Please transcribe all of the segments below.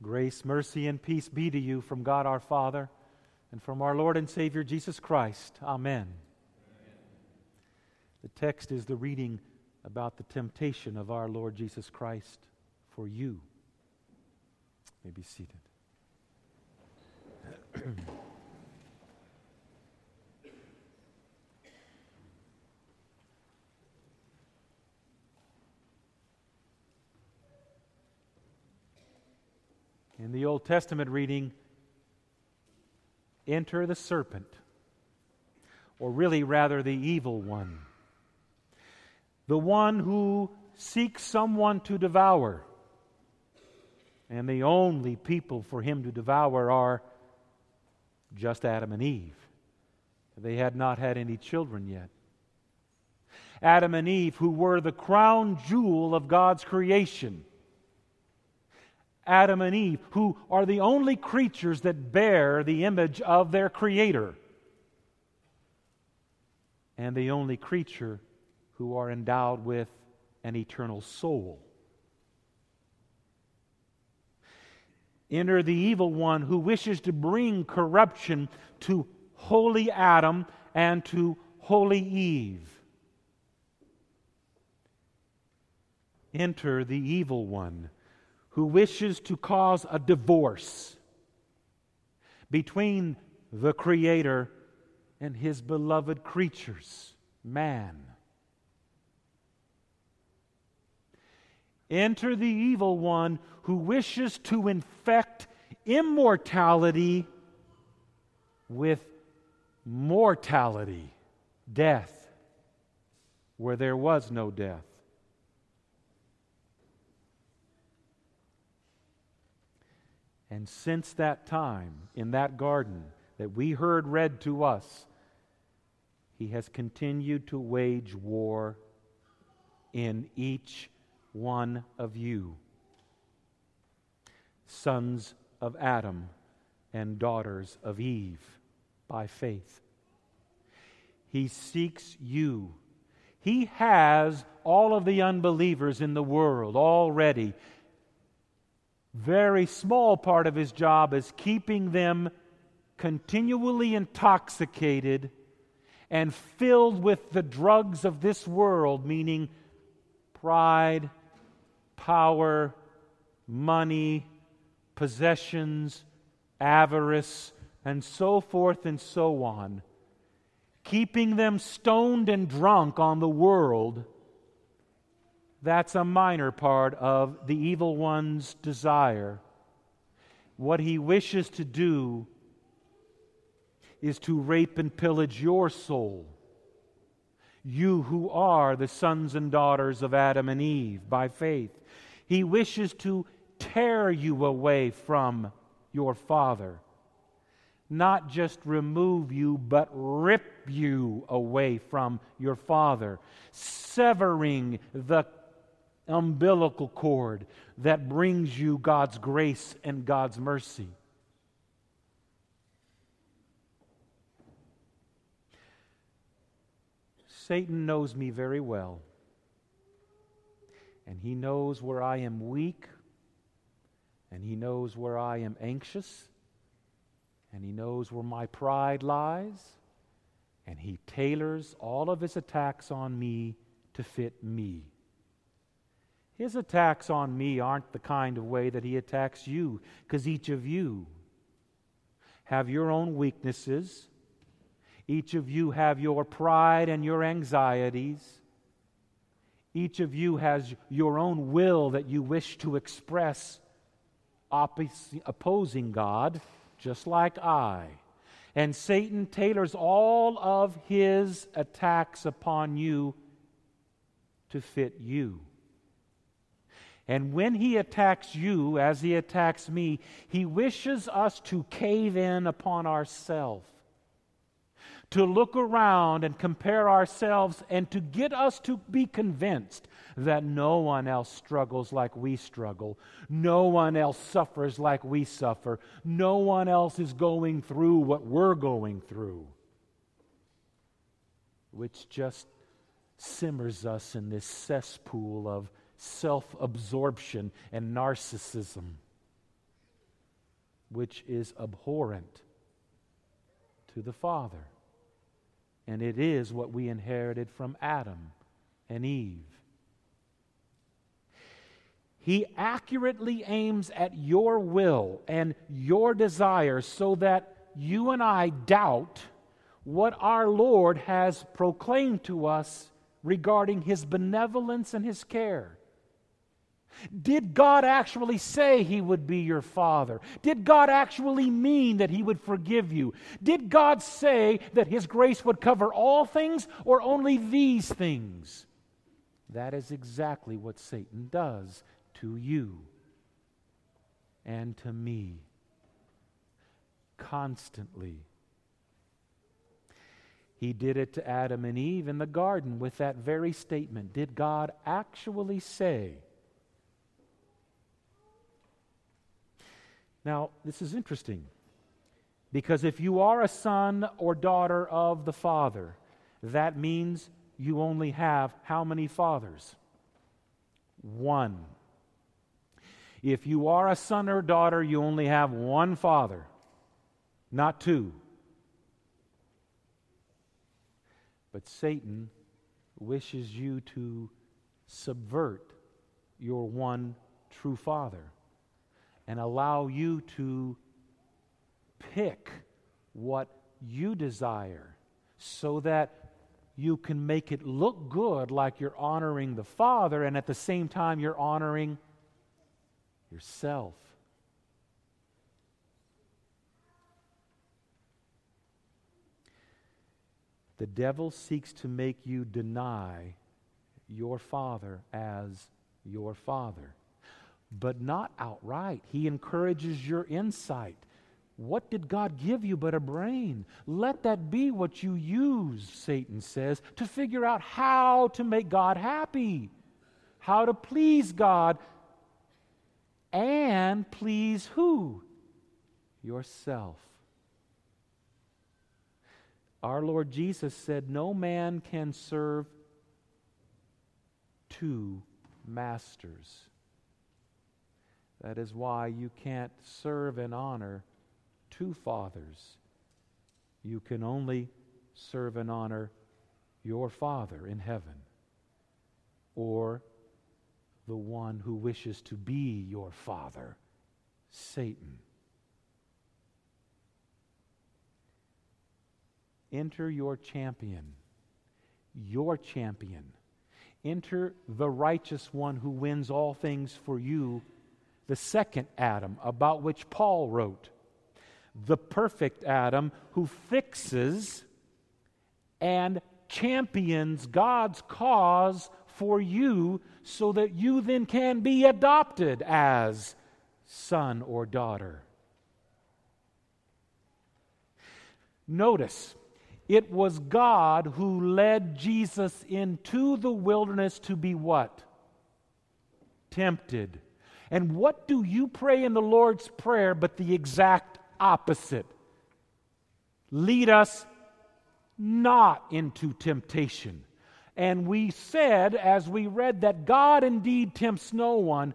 Grace, mercy, and peace be to you from God our Father and from our Lord and Savior Jesus Christ. Amen. Amen. The text is the reading about the temptation of our Lord Jesus Christ for you. You may be seated. In the Old Testament reading, enter the serpent, or really rather the evil one, the one who seeks someone to devour, and the only people for him to devour are just Adam and Eve. They had not had any children yet. Adam and Eve, who were the crown jewel of God's creation. Adam and Eve, who are the only creatures that bear the image of their Creator, and the only creature who are endowed with an eternal soul. Enter the evil one who wishes to bring corruption to holy Adam and to holy Eve. Enter the evil one who wishes to cause a divorce between the Creator and His beloved creatures, man. Enter the evil one who wishes to infect immortality with mortality, death, where there was no death. And since that time, in that garden that we heard read to us, he has continued to wage war in each one of you, sons of Adam and daughters of Eve, by faith. He seeks you. He has all of the unbelievers in the world already. Very small part of his job is keeping them continually intoxicated and filled with the drugs of this world, meaning pride, power, money, possessions, avarice, and so forth and so on. Keeping them stoned and drunk on the world. That's a minor part of the evil one's desire. What he wishes to do is to rape and pillage your soul, you who are the sons and daughters of Adam and Eve by faith. He wishes to tear you away from your Father, not just remove you, but rip you away from your Father, severing the umbilical cord that brings you God's grace and God's mercy. Satan knows me very well, and he knows where I am weak, and he knows where I am anxious, and he knows where my pride lies, and he tailors all of his attacks on me to fit me. His attacks on me aren't the kind of way that he attacks you, because each of you have your own weaknesses. Each of you have your pride and your anxieties. Each of you has your own will that you wish to express opposing God, just like I. And Satan tailors all of his attacks upon you to fit you. And when he attacks you, as he attacks me, he wishes us to cave in upon ourselves, to look around and compare ourselves, and to get us to be convinced that no one else struggles like we struggle, no one else suffers like we suffer, no one else is going through what we're going through, which just simmers us in this cesspool of self-absorption and narcissism. which is abhorrent to the Father. And it is what we inherited from Adam and Eve. He accurately aims at your will and your desire so that you and I doubt what our Lord has proclaimed to us regarding His benevolence and His care. Did God actually say He would be your Father? Did God actually mean that He would forgive you? Did God say that His grace would cover all things or only these things? That is exactly what Satan does to you and to me constantly. He did it to Adam and Eve in the garden with that very statement. Did God actually say? Now, this is interesting, because if you are a son or daughter of the Father, that means you only have how many fathers? One. If you are a son or daughter, you only have one father, not two. But Satan wishes you to subvert your one true father and allow you to pick what you desire so that you can make it look good, like you're honoring the Father, and at the same time you're honoring yourself. The devil seeks to make you deny your Father as your Father, but not outright. He encourages your insight. What did God give you but a brain? Let that be what you use, Satan says, to figure out how to make God happy, how to please God, and please who? Yourself. Our Lord Jesus said, "No man can serve two masters." That is why you can't serve and honor two fathers. You can only serve and honor your Father in heaven, or the one who wishes to be your father, Satan. Enter your champion, your champion. Enter the righteous one who wins all things for you, the second Adam, about which Paul wrote, the perfect Adam who fixes and champions God's cause for you so that you then can be adopted as son or daughter. Notice, it was God who led Jesus into the wilderness to be what? Tempted. And what do you pray in the Lord's Prayer but the exact opposite? Lead us not into temptation. And we said, as we read, that God indeed tempts no one,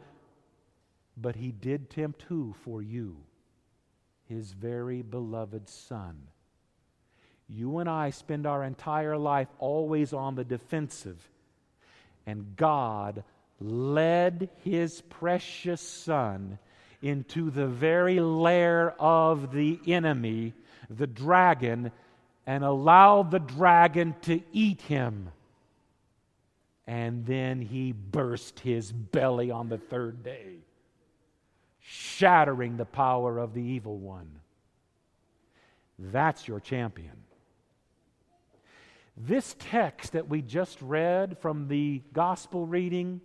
but He did tempt who for you? His very beloved Son. You and I spend our entire life always on the defensive, and God led His precious Son into the very lair of the enemy, the dragon, and allowed the dragon to eat Him. And then He burst His belly on the third day, shattering the power of the evil one. That's your champion. This text that we just read from the gospel reading,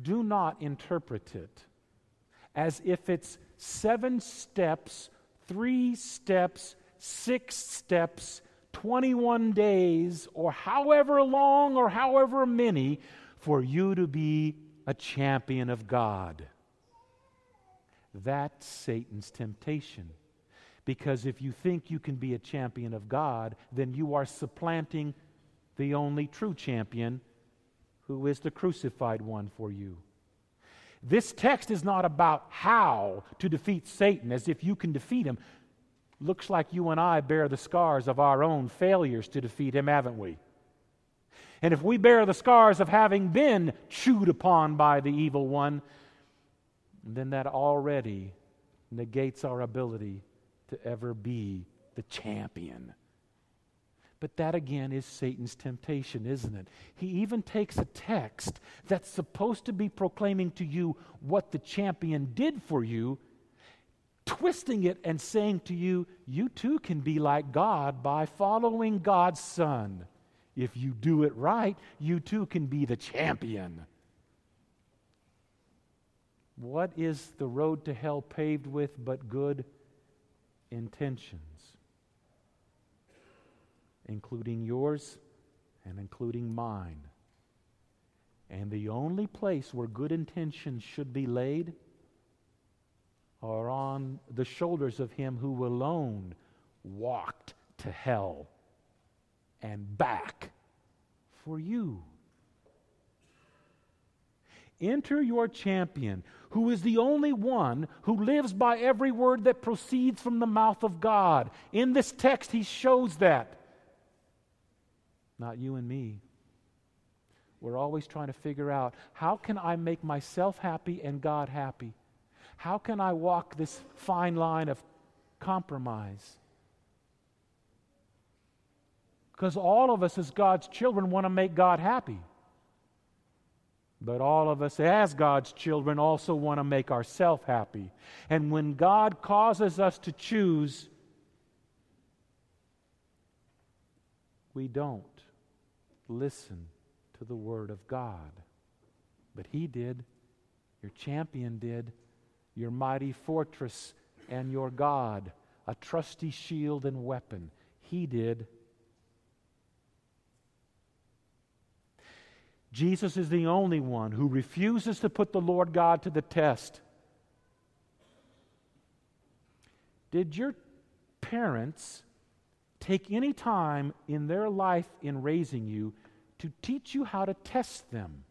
do not interpret it as if it's 7 steps, 3 steps, 6 steps, 21 days, or however long or however many for you to be a champion of God. That's Satan's temptation. Because if you think you can be a champion of God, then you are supplanting the only true champion, who is the crucified one for you. This text is not about how to defeat Satan, as if you can defeat him. Looks like you and I bear the scars of our own failures to defeat him, haven't we? And if we bear the scars of having been chewed upon by the evil one, then that already negates our ability to ever be the champion. But that again is Satan's temptation, isn't it? He even takes a text that's supposed to be proclaiming to you what the champion did for you, twisting it and saying to you, you too can be like God by following God's Son. If you do it right, you too can be the champion. What is the road to hell paved with but good intentions? Including yours and including mine. And the only place where good intentions should be laid are on the shoulders of him who alone walked to hell and back for you. Enter your champion, who is the only one who lives by every word that proceeds from the mouth of God. In this text, he shows that. Not you and me. We're always trying to figure out, how can I make myself happy and God happy? How can I walk this fine line of compromise? Because all of us as God's children want to make God happy. But all of us as God's children also want to make ourselves happy. And when God causes us to choose, we don't listen to the Word of God. But He did. Your champion did. Your mighty fortress and your God, a trusty shield and weapon. He did. Jesus is the only one who refuses to put the Lord God to the test. Did your parents take any time in their life in raising you to teach you how to test them?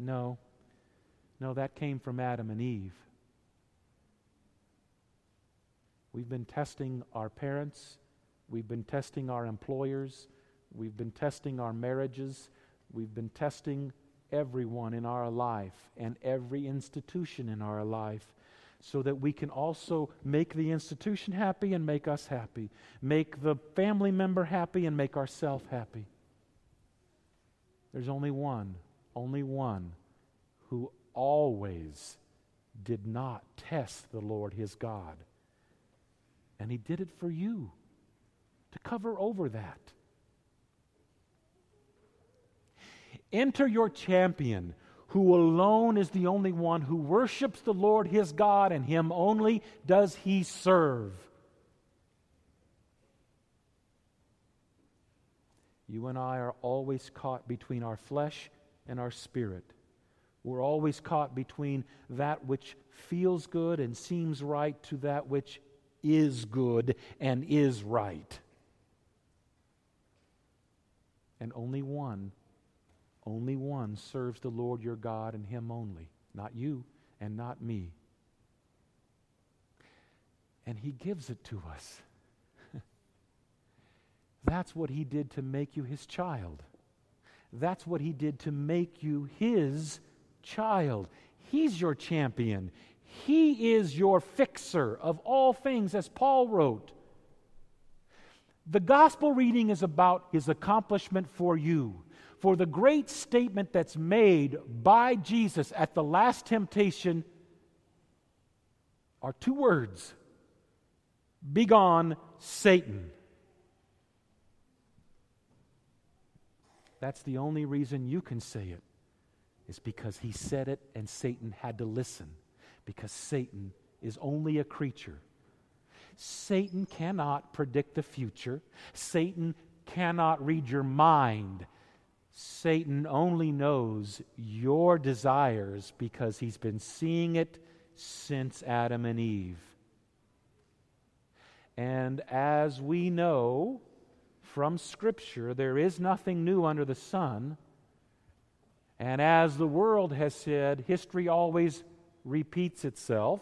No, that came from Adam and Eve. We've been testing our parents. We've been testing our employers. We've been testing our marriages. We've been testing everyone in our life and every institution in our life, so that we can also make the institution happy and make us happy, make the family member happy and make ourselves happy. There's only one who always did not test the Lord his God. And he did it for you, to cover over that. Enter your champion, who alone is the only one who worships the Lord his God, and him only does he serve. You and I are always caught between our flesh and our spirit. We're always caught between that which feels good and seems right to that which is good and is right. And only one serves the Lord your God, and Him only, not you and not me. And He gives it to us. That's what He did to make you His child. That's what He did to make you His child. He's your champion. He is your fixer of all things, as Paul wrote. The gospel reading is about His accomplishment for you. For the great statement that's made by Jesus at the last temptation are two words: "Begone, Satan." That's the only reason you can say it, is because he said it and Satan had to listen, because Satan is only a creature. Satan cannot predict the future. Satan cannot read your mind. Satan only knows your desires because he's been seeing it since Adam and Eve. And as we know from Scripture, there is nothing new under the sun. And as the world has said, history always repeats itself.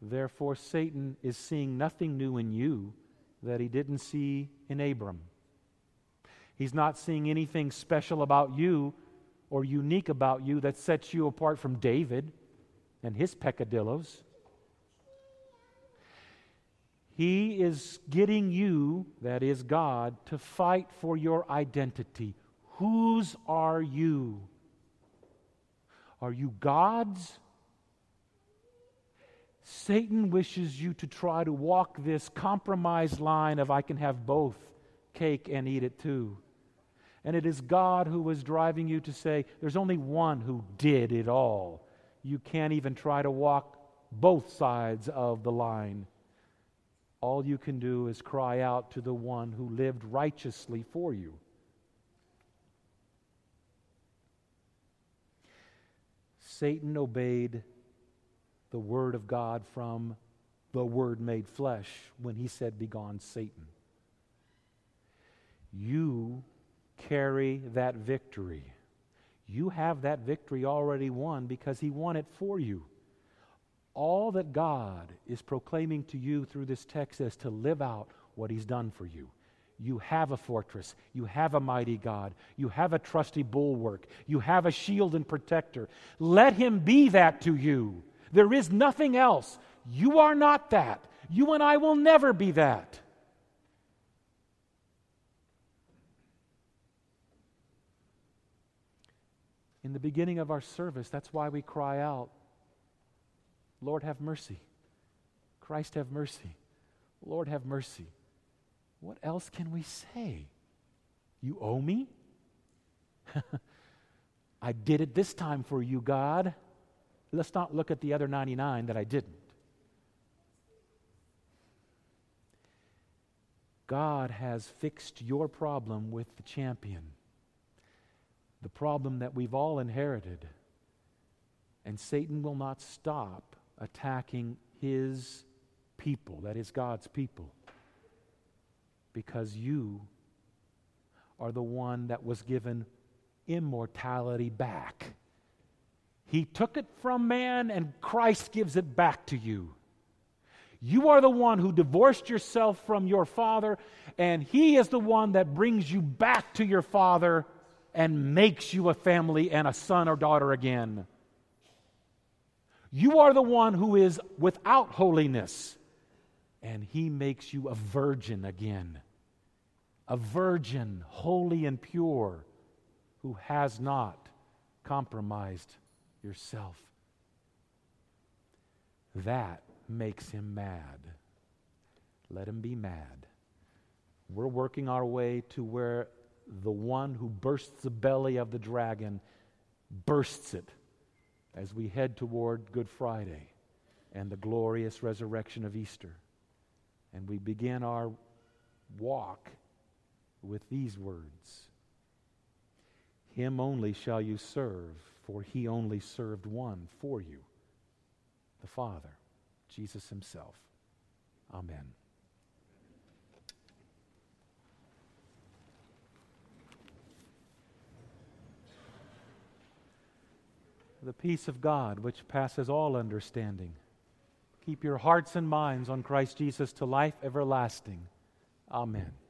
Therefore, Satan is seeing nothing new in you that he didn't see in Abram. He's not seeing anything special about you or unique about you that sets you apart from David and his peccadillos. He is getting you, that is God, to fight for your identity. Whose are you? Are you God's? Satan wishes you to try to walk this compromise line of I can have both cake and eat it too. And it is God who was driving you to say, there's only one who did it all. You can't even try to walk both sides of the line. All you can do is cry out to the one who lived righteously for you. Satan obeyed the word of God from the Word made flesh when he said, "Begone, Satan." You carry that victory. You have that victory already won because he won it for you. All that God is proclaiming to you through this text is to live out what he's done for you. You have a fortress. You have a mighty God. You have a trusty bulwark. You have a shield and protector. Let him be that to you. There is nothing else. You are not that. You and I will never be that. In the beginning of our service, that's why we cry out, "Lord, have mercy. Christ, have mercy. Lord, have mercy." What else can we say? You owe me? I did it this time for you, God. Let's not look at the other 99 that I didn't. God has fixed your problem with the champion, the problem that we've all inherited. And Satan will not stop attacking his people, that is God's people, because you are the one that was given immortality back. He took it from man, and Christ gives it back to you. You are the one who divorced yourself from your Father, and He is the one that brings you back to your Father and makes you a family and a son or daughter again. You are the one who is without holiness, and He makes you a virgin again. A virgin, holy and pure, who has not compromised yourself. That makes Him mad. Let Him be mad. We're working our way to where the one who bursts the belly of the dragon bursts it as we head toward Good Friday and the glorious resurrection of Easter. And we begin our walk with these words. Him only shall you serve, for He only served one for you, the Father, Jesus Himself. Amen. The peace of God, which passes all understanding, keep your hearts and minds on Christ Jesus to life everlasting. Amen.